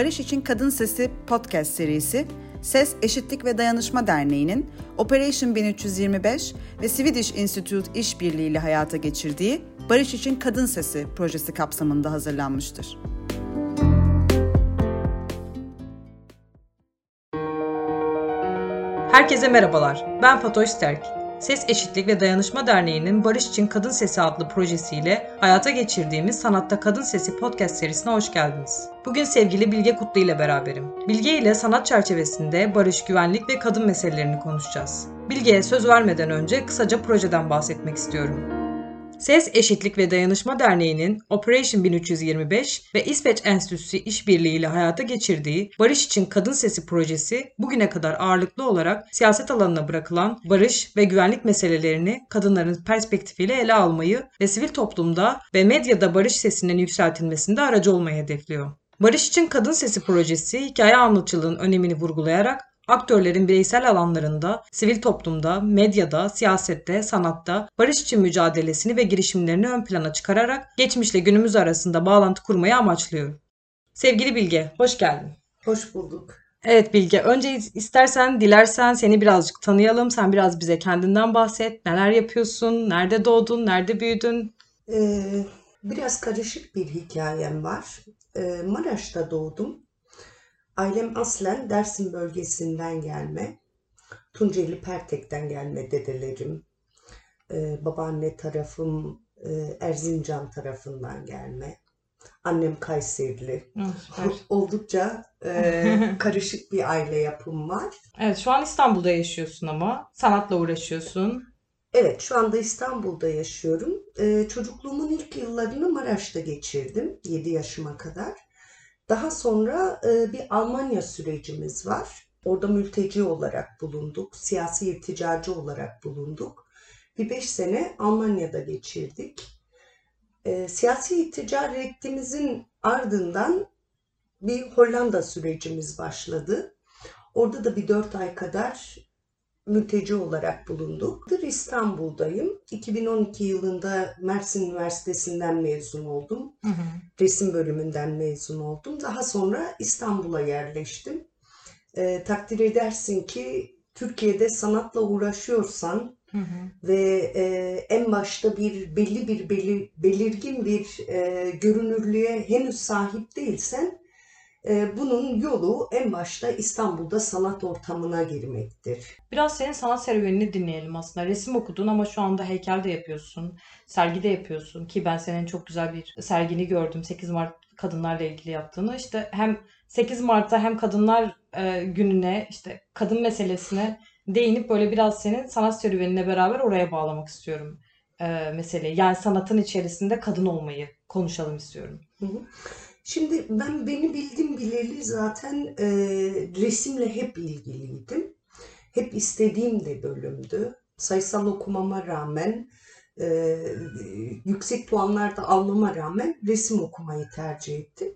Barış İçin Kadın Sesi podcast serisi, Ses, Eşitlik ve Dayanışma Derneği'nin Operation 1325 ve Swedish Institute işbirliğiyle hayata geçirdiği Barış İçin Kadın Sesi projesi kapsamında hazırlanmıştır. Herkese merhabalar, ben Fatoş Sterk. Ses, Eşitlik ve Dayanışma Derneği'nin Barış İçin Kadın Sesi adlı projesiyle hayata geçirdiğimiz Sanatta Kadın Sesi podcast serisine hoş geldiniz. Bugün sevgili Bilge Kutlu ile beraberim. Bilge ile sanat çerçevesinde barış, güvenlik ve kadın meselelerini konuşacağız. Bilge'ye söz vermeden önce kısaca projeden bahsetmek istiyorum. Ses, Eşitlik ve Dayanışma Derneği'nin Operation 1325 ve İsveç Enstitüsü işbirliğiyle hayata geçirdiği Barış İçin Kadın Sesi projesi, bugüne kadar ağırlıklı olarak siyaset alanına bırakılan barış ve güvenlik meselelerini kadınların perspektifiyle ele almayı ve sivil toplumda ve medyada barış sesinin yükseltilmesinde aracı olmayı hedefliyor. Barış İçin Kadın Sesi projesi, hikaye anlatıcılığın önemini vurgulayarak aktörlerin bireysel alanlarında, sivil toplumda, medyada, siyasette, sanatta barış için mücadelesini ve girişimlerini ön plana çıkararak geçmişle günümüz arasında bağlantı kurmayı amaçlıyor. Sevgili Bilge, hoş geldin. Hoş bulduk. Evet Bilge, önce dilersen seni birazcık tanıyalım. Sen biraz bize kendinden bahset. Neler yapıyorsun? Nerede doğdun? Nerede büyüdün? Biraz karışık bir hikayem var. Maraş'ta doğdum. Ailem aslen Dersim bölgesinden gelme, Tunceli Pertek'ten gelme dedelerim, babaanne tarafım Erzincan tarafından gelme, annem Kayserili. Oldukça karışık bir aile yapım var. Evet, şu an İstanbul'da yaşıyorsun ama sanatla uğraşıyorsun. Evet, şu anda İstanbul'da yaşıyorum. Çocukluğumun ilk yıllarını Maraş'ta geçirdim, 7 yaşıma kadar. Daha sonra bir Almanya sürecimiz var. Orada mülteci olarak bulunduk, siyasi irticacı olarak bulunduk. Bir 5 sene Almanya'da geçirdik. Siyasi irtica reddimizin ardından bir Hollanda sürecimiz başladı. Orada da bir 4 ay kadar mülteci olarak bulunduk. İstanbul'dayım. 2012 yılında Mersin Üniversitesi'nden mezun oldum. Resim bölümünden mezun oldum. Daha sonra İstanbul'a yerleştim. Takdir edersin ki Türkiye'de sanatla uğraşıyorsan ve en başta belirgin bir görünürlüğe henüz sahip değilsen, bunun yolu en başta İstanbul'da sanat ortamına girmektir. Biraz senin sanat serüvenini dinleyelim aslında. Resim okudun ama şu anda heykel de yapıyorsun, sergi de yapıyorsun ki ben senin çok güzel bir sergini gördüm. 8 Mart kadınlarla ilgili yaptığını. İşte hem 8 Mart'ta hem Kadınlar Günü'ne, işte kadın meselesine değinip böyle biraz senin sanat serüvenine beraber oraya bağlamak istiyorum meseleyi. Yani sanatın içerisinde kadın olmayı konuşalım istiyorum. Şimdi beni bildim bileli zaten resimle hep ilgiliydim. Hep istediğim de bölümdü. Sayısal okumama rağmen, yüksek puanlarda almama rağmen resim okumayı tercih ettim.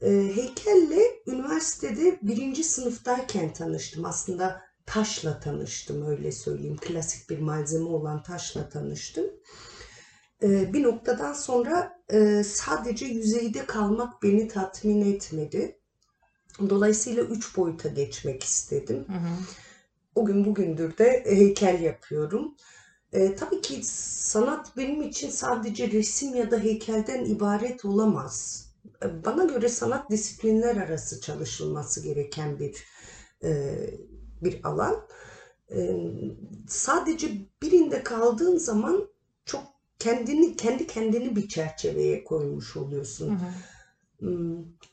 Heykelle üniversitede 1. sınıftayken tanıştım. Aslında taşla tanıştım, öyle söyleyeyim. Klasik bir malzeme olan taşla tanıştım. Bir noktadan sonra sadece yüzeyde kalmak beni tatmin etmedi. Dolayısıyla 3 boyuta geçmek istedim. O gün bugündür de heykel yapıyorum. Tabii ki sanat benim için sadece resim ya da heykelden ibaret olamaz. Bana göre sanat disiplinler arası çalışılması gereken bir alan. Sadece birinde kaldığın zaman çok kendini bir çerçeveye koymuş oluyorsun.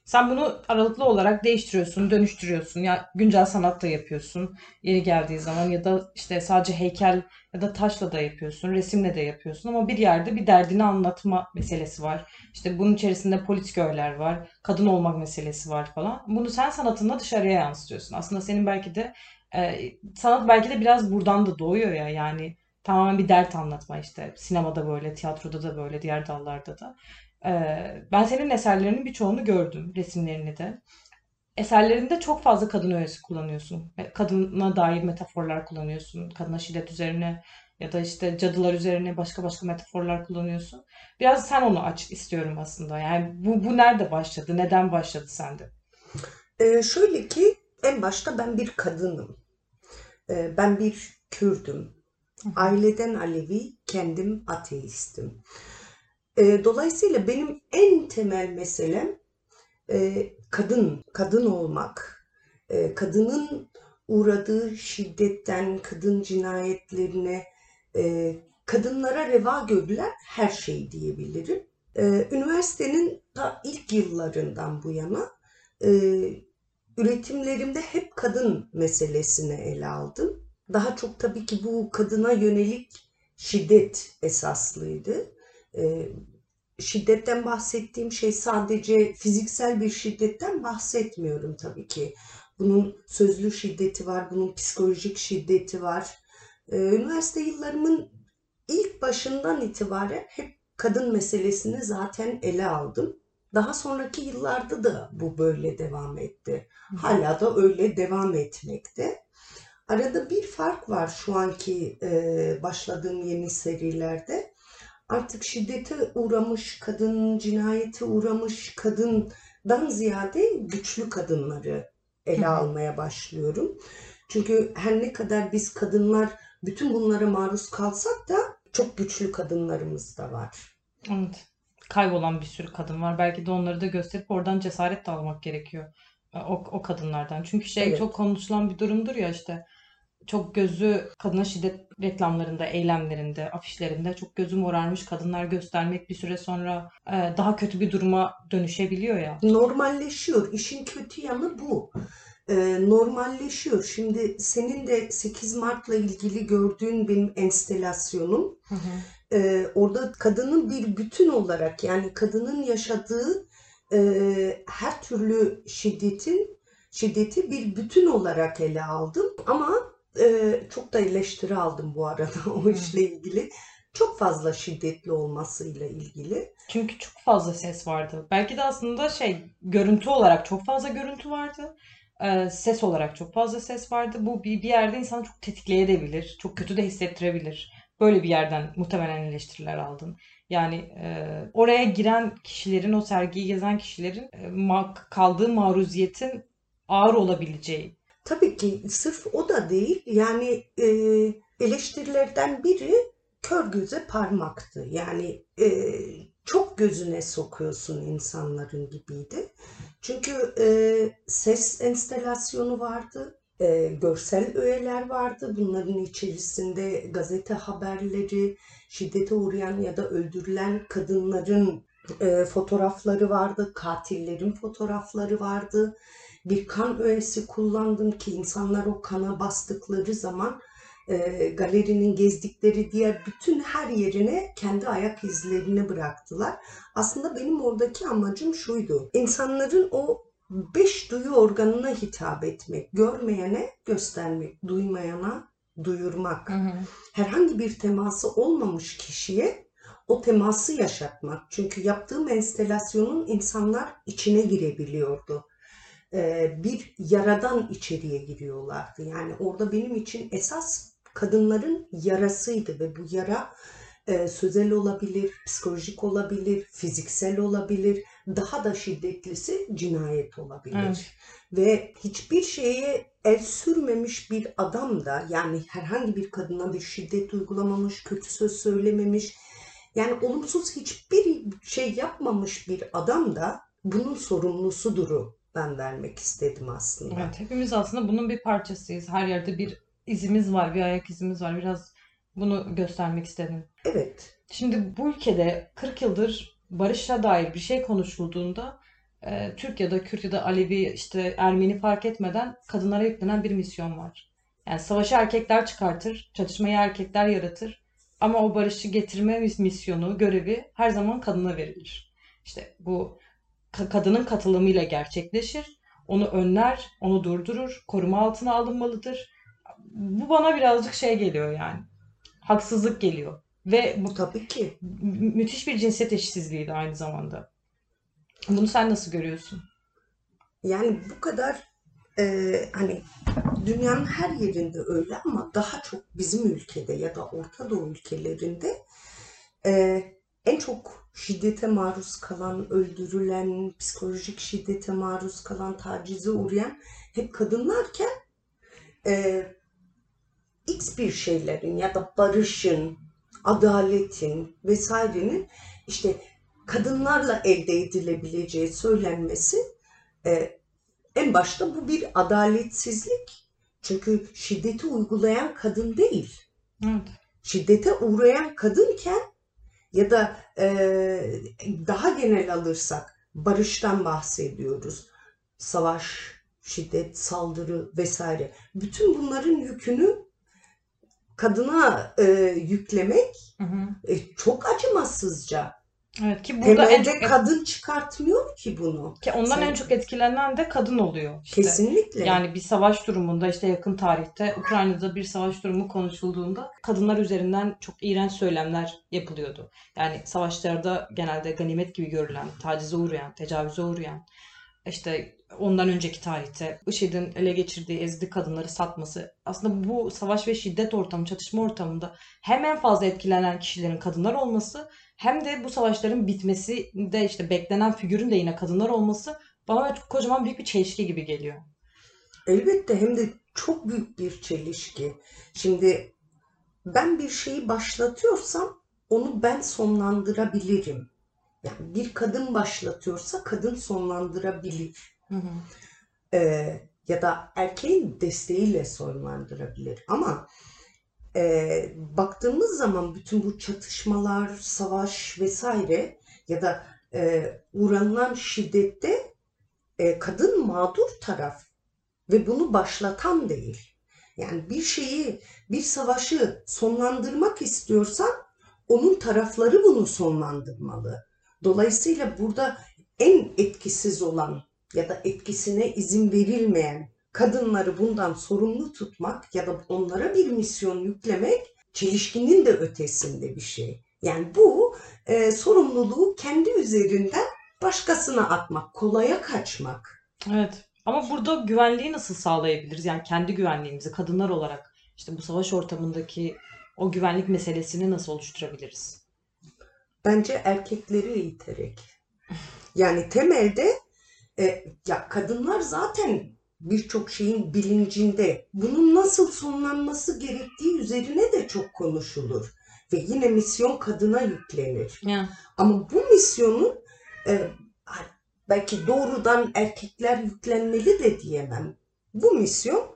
Sen bunu aralıklı olarak değiştiriyorsun, dönüştürüyorsun. Ya güncel sanat da yapıyorsun yeri geldiği zaman ya da işte sadece heykel ya da taşla da yapıyorsun, resimle de yapıyorsun ama bir yerde bir derdini anlatma meselesi var. İşte bunun içerisinde politik öğeler var, kadın olmak meselesi var falan. Bunu sen sanatında dışarıya yansıtıyorsun. Aslında senin belki de sanat belki de biraz buradan da doğuyor ya yani. Tamamen bir dert anlatma işte. Sinemada böyle, tiyatroda da böyle, diğer dallarda da. Ben senin eserlerinin birçoğunu gördüm, resimlerini de. Eserlerinde çok fazla kadın öğesi kullanıyorsun. Kadına dair metaforlar kullanıyorsun. Kadına şiddet üzerine ya da işte cadılar üzerine başka metaforlar kullanıyorsun. Biraz sen onu aç istiyorum aslında. Yani bu nerede başladı? Neden başladı sende? Şöyle ki en başta ben bir kadınım. Ben bir Kürdüm. Aileden Alevi, kendim ateistim. Dolayısıyla benim en temel meselem kadın olmak. Kadının uğradığı şiddetten, kadın cinayetlerine, kadınlara reva gördüler her şey diyebilirim. Üniversitenin ta ilk yıllarından bu yana üretimlerimde hep kadın meselesini ele aldım. Daha çok tabii ki bu kadına yönelik şiddet esaslıydı. Şiddetten bahsettiğim şey sadece fiziksel bir şiddetten bahsetmiyorum tabii ki. Bunun sözlü şiddeti var, bunun psikolojik şiddeti var. Üniversite yıllarımın ilk başından itibaren hep kadın meselesini zaten ele aldım. Daha sonraki yıllarda da bu böyle devam etti. Hala da öyle devam etmekte. Arada bir fark var şu anki başladığım yeni serilerde. Artık şiddete uğramış kadın, cinayete uğramış kadından ziyade güçlü kadınları ele almaya başlıyorum. Çünkü her ne kadar biz kadınlar bütün bunlara maruz kalsak da çok güçlü kadınlarımız da var. Evet. Kaybolan bir sürü kadın var. Belki de onları da gösterip oradan cesaret de almak gerekiyor. O kadınlardan. Çünkü evet, çok konuşulan bir durumdur ya işte. Çok gözü kadına şiddet reklamlarında, eylemlerinde, afişlerinde çok gözü morarmış kadınlar göstermek bir süre sonra daha kötü bir duruma dönüşebiliyor ya. Normalleşiyor. İşin kötü yanı bu. Normalleşiyor. Şimdi senin de 8 Mart'la ilgili gördüğün benim enstelasyonum. Orada kadının bir bütün olarak, yani kadının yaşadığı her türlü şiddeti bir bütün olarak ele aldım. Ama çok da eleştiri aldım bu arada o işle ilgili. Çok fazla şiddetli olmasıyla ilgili. Çünkü çok fazla ses vardı. Belki de aslında görüntü olarak çok fazla görüntü vardı. Ses olarak çok fazla ses vardı. Bu bir yerde insanı çok tetikleyebilir. Çok kötü de hissettirebilir. Böyle bir yerden muhtemelen eleştiriler aldın. Yani oraya giren kişilerin, o sergiyi gezen kişilerin kaldığı maruziyetin ağır olabileceği. Tabii ki sırf o da değil. Yani eleştirilerden biri kör göze parmaktı. Yani çok gözüne sokuyorsun insanların gibiydi. Çünkü ses enstelasyonu vardı. Görsel öğeler vardı. Bunların içerisinde gazete haberleri, şiddete uğrayan ya da öldürülen kadınların fotoğrafları vardı. Katillerin fotoğrafları vardı. Bir kan öğesi kullandım ki insanlar o kana bastıkları zaman galerinin gezdikleri diğer bütün her yerine kendi ayak izlerini bıraktılar. Aslında benim oradaki amacım şuydu. İnsanların o 5 duyu organına hitap etmek, görmeyene göstermek, duymayana duyurmak. Herhangi bir teması olmamış kişiye o teması yaşatmak. Çünkü yaptığım enstelasyonun insanlar içine girebiliyordu. Bir yaradan içeriye giriyorlardı. Yani orada benim için esas kadınların yarasıydı ve bu yara sözel olabilir, psikolojik olabilir, fiziksel olabilir. Daha da şiddetlisi cinayet olabilir. Evet. Ve hiçbir şeye el sürmemiş bir adam da, yani herhangi bir kadına bir şiddet uygulamamış, kötü söz söylememiş, yani olumsuz hiçbir şey yapmamış bir adam da bunun sorumlusuduru. Ben vermek istedim aslında. Evet, hepimiz aslında bunun bir parçasıyız. Her yerde bir izimiz var, bir ayak izimiz var. Biraz bunu göstermek istedim. Evet. Şimdi bu ülkede 40 yıldır barışla dair bir şey konuşulduğunda Türkiye'de Kürt ya da Alevi, Ermeni fark etmeden kadınlara yüklenen bir misyon var. Yani savaşı erkekler çıkartır, çatışmayı erkekler yaratır. Ama o barışı getirme misyonu, görevi her zaman kadına verilir. Bu kadının katılımıyla gerçekleşir, onu önler, onu durdurur, koruma altına alınmalıdır. Bu bana birazcık geliyor yani, haksızlık geliyor. Ve bu tabii ki müthiş bir cinsiyet eşitsizliği de aynı zamanda. Bunu sen nasıl görüyorsun? Yani bu kadar, dünyanın her yerinde öyle ama daha çok bizim ülkede ya da Orta Doğu ülkelerinde en çok şiddete maruz kalan, öldürülen, psikolojik şiddete maruz kalan, tacize uğrayan hep kadınlarken X bir şeylerin ya da barışın, adaletin vesairenin işte kadınlarla elde edilebileceği söylenmesi en başta bu bir adaletsizlik. Çünkü şiddeti uygulayan kadın değil. Evet. Şiddete uğrayan kadınken ya da daha genel alırsak barıştan bahsediyoruz. Savaş, şiddet, saldırı vesaire. Bütün bunların yükünü kadına yüklemek çok acımasızca. Evet, ki burada temelde kadın çıkartmıyor ki bunu. Ki ondan en çok etkilenen de kadın oluyor. İşte. Kesinlikle. Yani bir savaş durumunda işte yakın tarihte Ukrayna'da bir savaş durumu konuşulduğunda kadınlar üzerinden çok iğrenç söylemler yapılıyordu. Yani savaşlarda genelde ganimet gibi görülen, tacize uğrayan, tecavüze uğrayan, işte ondan önceki tarihte IŞİD'in ele geçirdiği, ezdiği kadınları satması. Aslında bu savaş ve şiddet ortamı, çatışma ortamında hem en fazla etkilenen kişilerin kadınlar olması, hem de bu savaşların bitmesinde işte beklenen figürün de yine kadınlar olması bana çok kocaman büyük bir çelişki gibi geliyor. Elbette, hem de çok büyük bir çelişki. Şimdi ben bir şeyi başlatıyorsam onu ben sonlandırabilirim. Yani bir kadın başlatıyorsa kadın sonlandırabilir. Hı hı. Ya da erkeğin desteğiyle sonlandırabilir. Ama baktığımız zaman bütün bu çatışmalar, savaş vesaire ya da uğranılan şiddette kadın mağdur taraf ve bunu başlatan değil. Yani bir şeyi, bir savaşı sonlandırmak istiyorsan onun tarafları bunu sonlandırmalı. Dolayısıyla burada en etkisiz olan ya da etkisine izin verilmeyen kadınları bundan sorumlu tutmak ya da onlara bir misyon yüklemek çelişkinin de ötesinde bir şey. Yani bu sorumluluğu kendi üzerinden başkasına atmak, kolaya kaçmak. Evet, ama burada güvenliği nasıl sağlayabiliriz? Yani kendi güvenliğimizi kadınlar olarak işte bu savaş ortamındaki o güvenlik meselesini nasıl oluşturabiliriz? Bence erkekleri iterek. Yani temelde ya kadınlar zaten birçok şeyin bilincinde, bunun nasıl sonlanması gerektiği üzerine de çok konuşulur. Ve yine misyon kadına yüklenir. Ya. Ama bu misyonun belki doğrudan erkekler yüklenmeli de diyemem. Bu misyon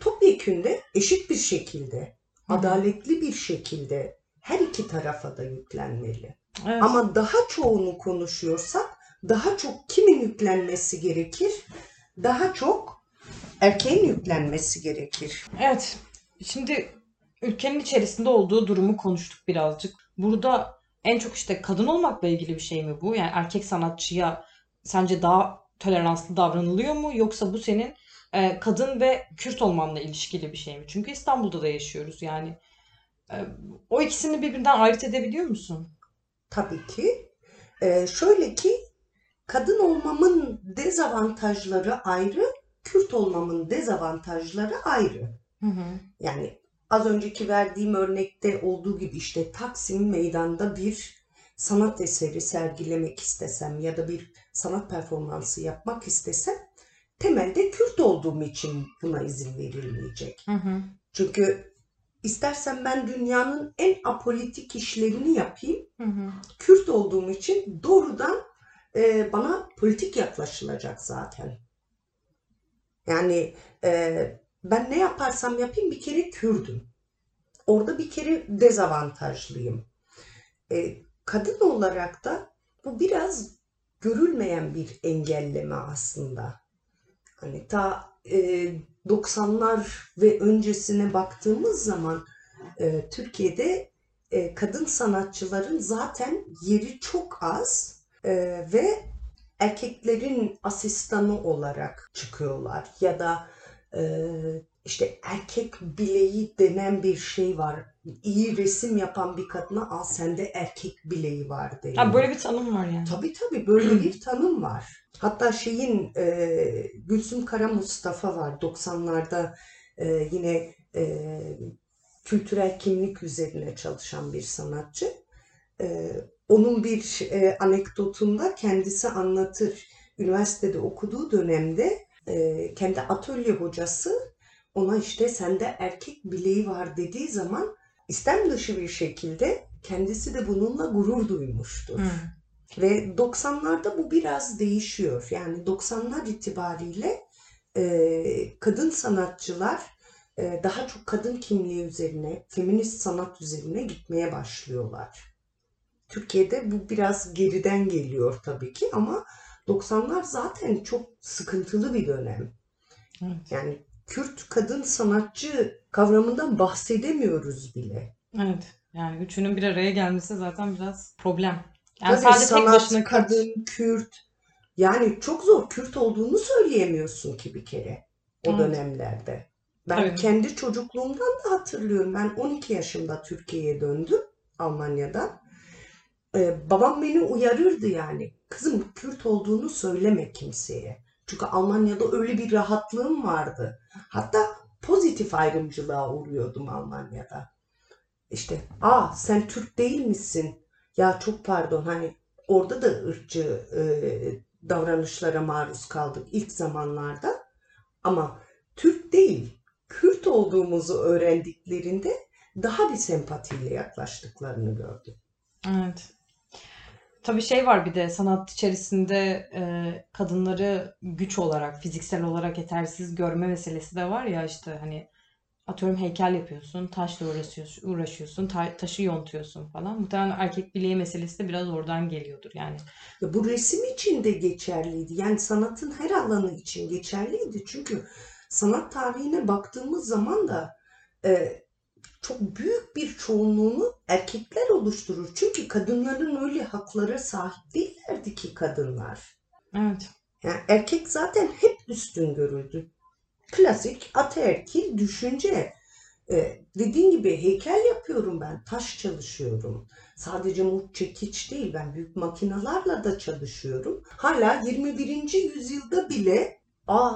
topyekünde eşit bir şekilde, hı, adaletli bir şekilde her iki tarafa da yüklenmeli. Evet. Ama daha çoğunu konuşuyorsak daha çok kimin yüklenmesi gerekir? Daha çok erkeğin yüklenmesi gerekir. Evet. Şimdi ülkenin içerisinde olduğu durumu konuştuk birazcık. Burada en çok işte kadın olmakla ilgili bir şey mi bu? Yani erkek sanatçıya sence daha toleranslı davranılıyor mu? Yoksa bu senin kadın ve Kürt olmanla ilişkili bir şey mi? Çünkü İstanbul'da da yaşıyoruz. Yani o ikisini birbirinden ayırt edebiliyor musun? Tabii ki. Şöyle ki, kadın olmamın dezavantajları ayrı, Kürt olmamın dezavantajları ayrı. Hı hı. Yani az önceki verdiğim örnekte olduğu gibi işte Taksim Meydan'da bir sanat eseri sergilemek istesem ya da bir sanat performansı yapmak istesem temelde Kürt olduğum için buna izin verilmeyecek. Hı hı. Çünkü istersen ben dünyanın en apolitik işlerini yapayım, hı hı, Kürt olduğum için doğrudan bana politik yaklaşılacak zaten. Yani ben ne yaparsam yapayım bir kere Kürdüm. Orada bir kere dezavantajlıyım. Kadın olarak da bu biraz görülmeyen bir engelleme aslında. Hani ta 90'lar ve öncesine baktığımız zaman Türkiye'de kadın sanatçıların zaten yeri çok az. Ve erkeklerin asistanı olarak çıkıyorlar ya da işte erkek bileği denen bir şey var. İyi resim yapan bir kadına "al sende erkek bileği var" diye. Ha, böyle bir tanım var yani. Tabii tabii, böyle bir tanım var. Hatta şeyin Gülsüm Kara Mustafa var 90'larda yine kültürel kimlik üzerine çalışan bir sanatçı. Onun bir anekdotunda kendisi anlatır. Üniversitede okuduğu dönemde kendi atölye hocası ona işte sende erkek bileği var dediği zaman istem dışı bir şekilde kendisi de bununla gurur duymuştur. Hı. Ve 90'larda bu biraz değişiyor. Yani 90'lar itibariyle kadın sanatçılar daha çok kadın kimliği üzerine, feminist sanat üzerine gitmeye başlıyorlar. Türkiye'de bu biraz geriden geliyor tabii ki ama 90'lar zaten çok sıkıntılı bir dönem. Evet. Yani Kürt kadın sanatçı kavramından bahsedemiyoruz bile. Evet. Yani üçünün bir araya gelmesi zaten biraz problem. Yani tabii sadece sanat, tek başına kadın, Kürt. Yani çok zor. Kürt olduğunu söyleyemiyorsun ki bir kere o evet. dönemlerde. Ben evet. kendi çocukluğumdan da hatırlıyorum. Ben 12 yaşımda Türkiye'ye döndüm Almanya'dan. Babam beni uyarırdı yani. Kızım Kürt olduğunu söyleme kimseye. Çünkü Almanya'da öyle bir rahatlığım vardı. Hatta pozitif ayrımcılığa uğruyordum Almanya'da. İşte sen Türk değil misin? Ya çok pardon, hani orada da ırkçı davranışlara maruz kaldık ilk zamanlarda. Ama Türk değil, Kürt olduğumuzu öğrendiklerinde daha bir sempatiyle yaklaştıklarını gördüm. Evet. Tabii şey var bir de sanat içerisinde kadınları güç olarak, fiziksel olarak yetersiz görme meselesi de var ya işte hani atıyorum heykel yapıyorsun, taşla uğraşıyorsun, taşı yontuyorsun falan. Muhtemelen erkek bileği meselesi de biraz oradan geliyordur yani. Ya bu resim için de geçerliydi. Yani sanatın her alanı için geçerliydi. Çünkü sanat tarihine baktığımız zaman da çok büyük bir çoğunluğunu erkekler oluşturur. Çünkü kadınların öyle haklara sahip değillerdi ki kadınlar. Evet. Yani erkek zaten hep üstün görüldü. Klasik ataerkil düşünce. Dediğin gibi heykel yapıyorum ben, taş çalışıyorum. Sadece mut çekiç değil, ben büyük makinalarla da çalışıyorum. Hala 21. yüzyılda bile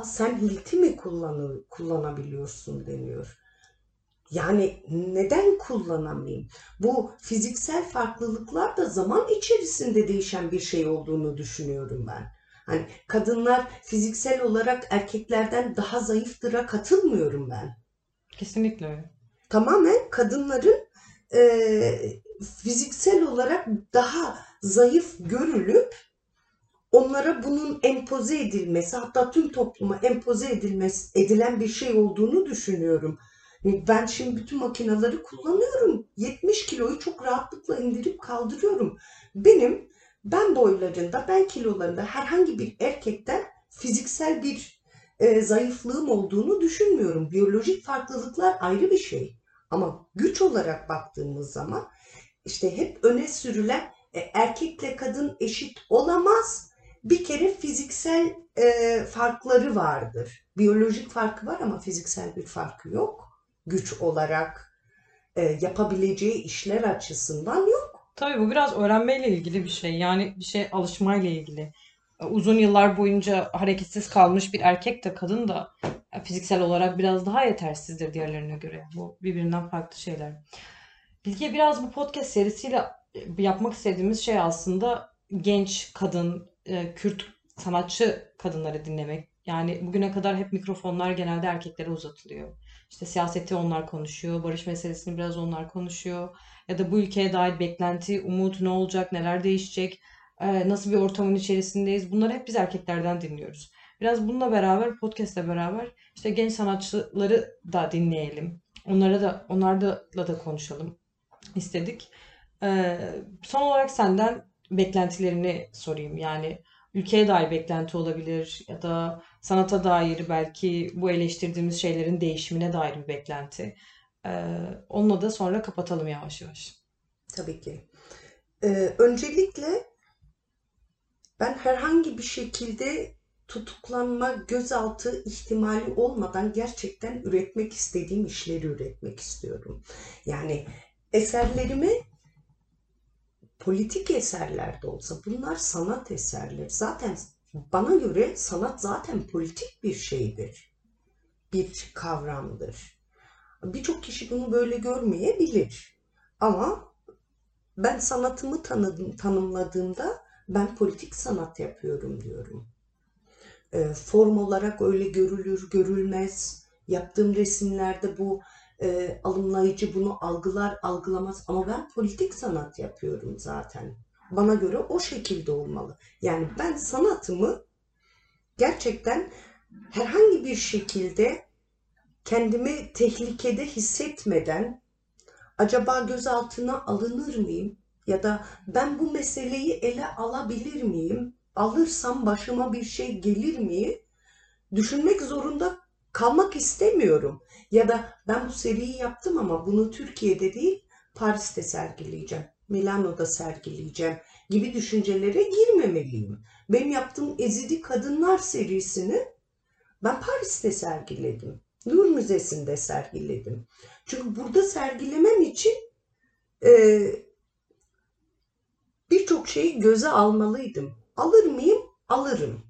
sen hilti mi kullanabiliyorsun deniyor. Yani neden kullanamayayım? Bu fiziksel farklılıklar da zaman içerisinde değişen bir şey olduğunu düşünüyorum ben. Hani kadınlar fiziksel olarak erkeklerden daha zayıftıra katılmıyorum ben. Kesinlikle öyle. Tamamen kadınların fiziksel olarak daha zayıf görülüp onlara bunun empoze edilmesi, hatta tüm topluma empoze edilen bir şey olduğunu düşünüyorum. Ben şimdi bütün makineleri kullanıyorum. 70 kiloyu çok rahatlıkla indirip kaldırıyorum. Ben boylarında, ben kilolarında herhangi bir erkekten fiziksel bir zayıflığım olduğunu düşünmüyorum. Biyolojik farklılıklar ayrı bir şey. Ama güç olarak baktığımız zaman işte hep öne sürülen erkekle kadın eşit olamaz. Bir kere fiziksel farkları vardır. Biyolojik farkı var ama fiziksel bir farkı yok. Güç olarak yapabileceği işler açısından yok. Tabii bu biraz öğrenmeyle ilgili bir şey. Yani bir şey alışmayla ilgili. Uzun yıllar boyunca hareketsiz kalmış bir erkek de kadın da fiziksel olarak biraz daha yetersizdir diğerlerine göre. Bu birbirinden farklı şeyler. Bilge, biraz bu podcast serisiyle yapmak istediğimiz şey aslında genç kadın, Kürt sanatçı kadınları dinlemek. Yani bugüne kadar hep mikrofonlar genelde erkeklere uzatılıyor. İşte siyaseti onlar konuşuyor, barış meselesini biraz onlar konuşuyor. Ya da bu ülkeye dair beklenti, umut, ne olacak, neler değişecek, nasıl bir ortamın içerisindeyiz. Bunları hep biz erkeklerden dinliyoruz. Biraz bununla beraber, podcast'le beraber işte genç sanatçıları da dinleyelim. Onlarla da konuşalım istedik. Son olarak senden beklentilerini sorayım. Yani ülkeye dair beklenti olabilir ya da sanata dair belki bu eleştirdiğimiz şeylerin değişimine dair bir beklenti. Onunla da sonra kapatalım yavaş yavaş. Tabii ki. Öncelikle ben herhangi bir şekilde tutuklanma, gözaltı ihtimali olmadan gerçekten üretmek istediğim işleri üretmek istiyorum. Yani eserlerimi politik eserler de olsa bunlar sanat eserleri. Zaten bana göre sanat zaten politik bir şeydir. Bir kavramdır. Birçok kişi bunu böyle görmeyebilir. Ama ben sanatımı tanımladığımda ben politik sanat yapıyorum diyorum. Form olarak öyle görülür, görülmez. Yaptığım resimlerde bu alımlayıcı bunu algılar, algılamaz. Ama ben politik sanat yapıyorum zaten. Bana göre o şekilde olmalı. Yani ben sanatımı gerçekten herhangi bir şekilde kendimi tehlikede hissetmeden acaba gözaltına alınır mıyım? Ya da ben bu meseleyi ele alabilir miyim? Alırsam başıma bir şey gelir mi? Düşünmek zorunda kalmak istemiyorum. Ya da ben bu seriyi yaptım ama bunu Türkiye'de değil, Paris'te sergileyeceğim, Milano'da sergileyeceğim gibi düşüncelere girmemeliyim. Benim yaptığım Ezidi Kadınlar serisini ben Paris'te sergiledim. Louvre Müzesi'nde sergiledim. Çünkü burada sergilemem için birçok şeyi göze almalıydım. Alır mıyım? Alırım.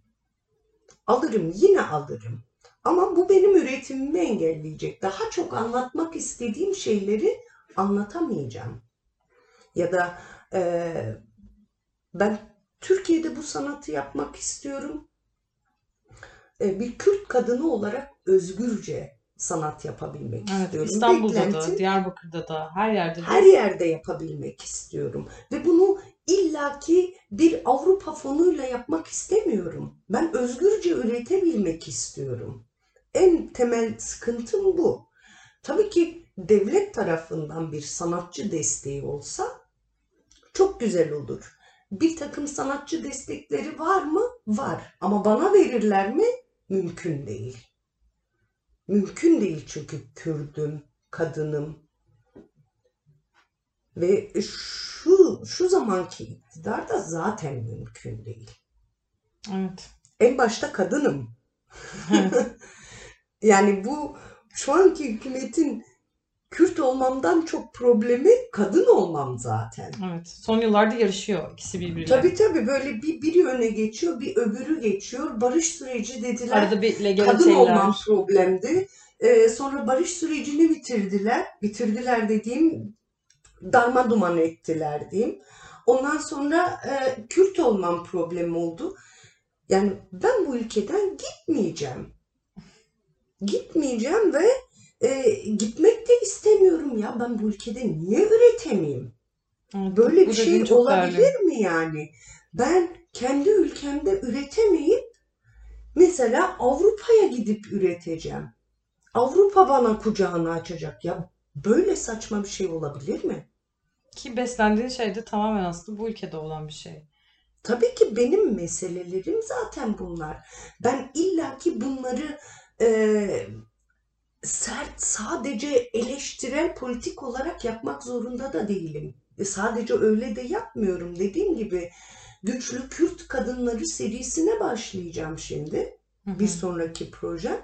Alırım, yine alırım. Ama bu benim üretimimi engelleyecek. Daha çok anlatmak istediğim şeyleri anlatamayacağım. Ya da ben Türkiye'de bu sanatı yapmak istiyorum. Bir Kürt kadını olarak özgürce sanat yapabilmek istiyorum. İstanbul'da da, Diyarbakır'da da, her yerde. Her yerde yapabilmek istiyorum. Ve bunu illaki bir Avrupa fonuyla yapmak istemiyorum. Ben özgürce üretebilmek istiyorum. En temel sıkıntım bu. Tabii ki devlet tarafından bir sanatçı desteği olsa çok güzel olur. Bir takım sanatçı destekleri var mı? Var. Ama bana verirler mi? Mümkün değil. Mümkün değil çünkü Kürdüm, kadınım. Ve şu zamanki iktidar da zaten mümkün değil. Evet. En başta kadınım. Evet. Yani bu şu anki hükümetin Kürt olmamdan çok problemi kadın olmam zaten. Evet. Son yıllarda yarışıyor ikisi birbirine. Tabii böyle biri öne geçiyor, bir öbürü geçiyor. Barış süreci dediler. Arada bir kadın olmam problemdi. Sonra barış sürecini bitirdiler. Bitirdiler dediğim darma duman ettiler diyeyim. Ondan sonra Kürt olmam problemi oldu. Yani ben bu ülkeden gitmeyeceğim. Gitmeyeceğim ve gitmek de istemiyorum ya. Ben bu ülkede niye üretemeyeyim? Böyle bir şey olabilir mi yani? Ben kendi ülkemde üretemeyip mesela Avrupa'ya gidip üreteceğim. Avrupa bana kucağını açacak ya. Böyle saçma bir şey olabilir mi? Ki beslendiğin şey de tamamen aslında bu ülkede olan bir şey. Tabii ki benim meselelerim zaten bunlar. Ben illaki bunları sert, sadece eleştirel politik olarak yapmak zorunda da değilim. Sadece öyle de yapmıyorum. Dediğim gibi Güçlü Kürt Kadınları serisine başlayacağım şimdi. Hı-hı. Bir sonraki projem.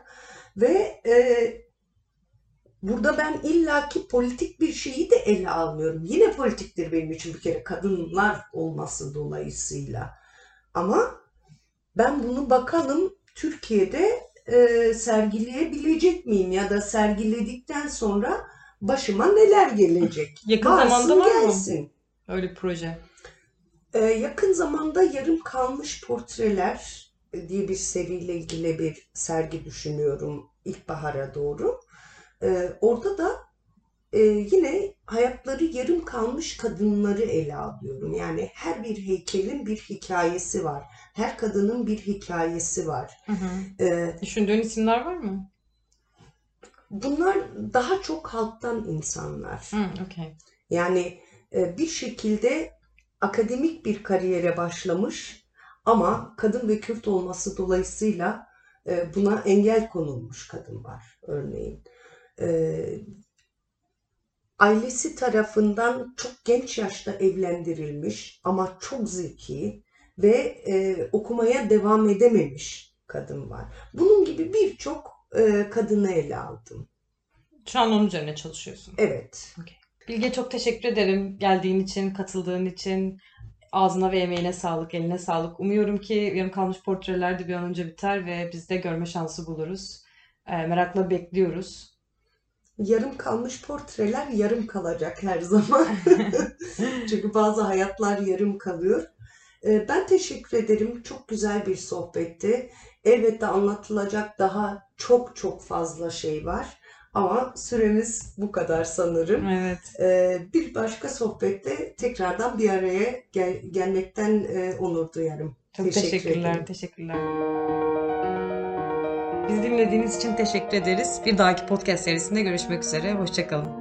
Ve burada ben illaki politik bir şeyi de ele almıyorum. Yine politiktir benim için bir kere kadınlar olması dolayısıyla. Ama ben bunu bakalım Türkiye'de sergileyebilecek miyim? Ya da sergiledikten sonra başıma neler gelecek? Yakın zamanda var mı öyle proje? Yakın zamanda yarım kalmış portreler diye bir seriyle ilgili bir sergi düşünüyorum ilkbahara doğru. Orada da yine hayatları yarım kalmış kadınları ele alıyorum. Yani her bir heykelin bir hikayesi var. Her kadının bir hikayesi var. Hı hı. Düşündüğün isimler var mı? Bunlar daha çok halktan insanlar. Hı, okay. Yani bir şekilde akademik bir kariyere başlamış ama kadın ve Kürt olması dolayısıyla buna engel konulmuş kadın var örneğin. Ailesi tarafından çok genç yaşta evlendirilmiş ama çok zeki ve okumaya devam edememiş kadın var. Bunun gibi birçok kadını ele aldım. Şu an onun üzerine çalışıyorsun. Evet. Okay. Bilge, çok teşekkür ederim geldiğin için, katıldığın için. Ağzına ve emeğine sağlık, eline sağlık. Umuyorum ki yarım kalmış portreler de bir an önce biter ve biz de görme şansı buluruz. Merakla bekliyoruz. Yarım kalmış portreler yarım kalacak her zaman. Çünkü bazı hayatlar yarım kalıyor. Ben teşekkür ederim. Çok güzel bir sohbetti. Elbette anlatılacak daha çok fazla şey var. Ama süremiz bu kadar sanırım. Evet. Bir başka sohbetle tekrardan bir araya gelmekten onur duyarım. Çok teşekkürler. Bizi dinlediğiniz için teşekkür ederiz. Bir dahaki podcast serisinde görüşmek üzere. Hoşça kalın.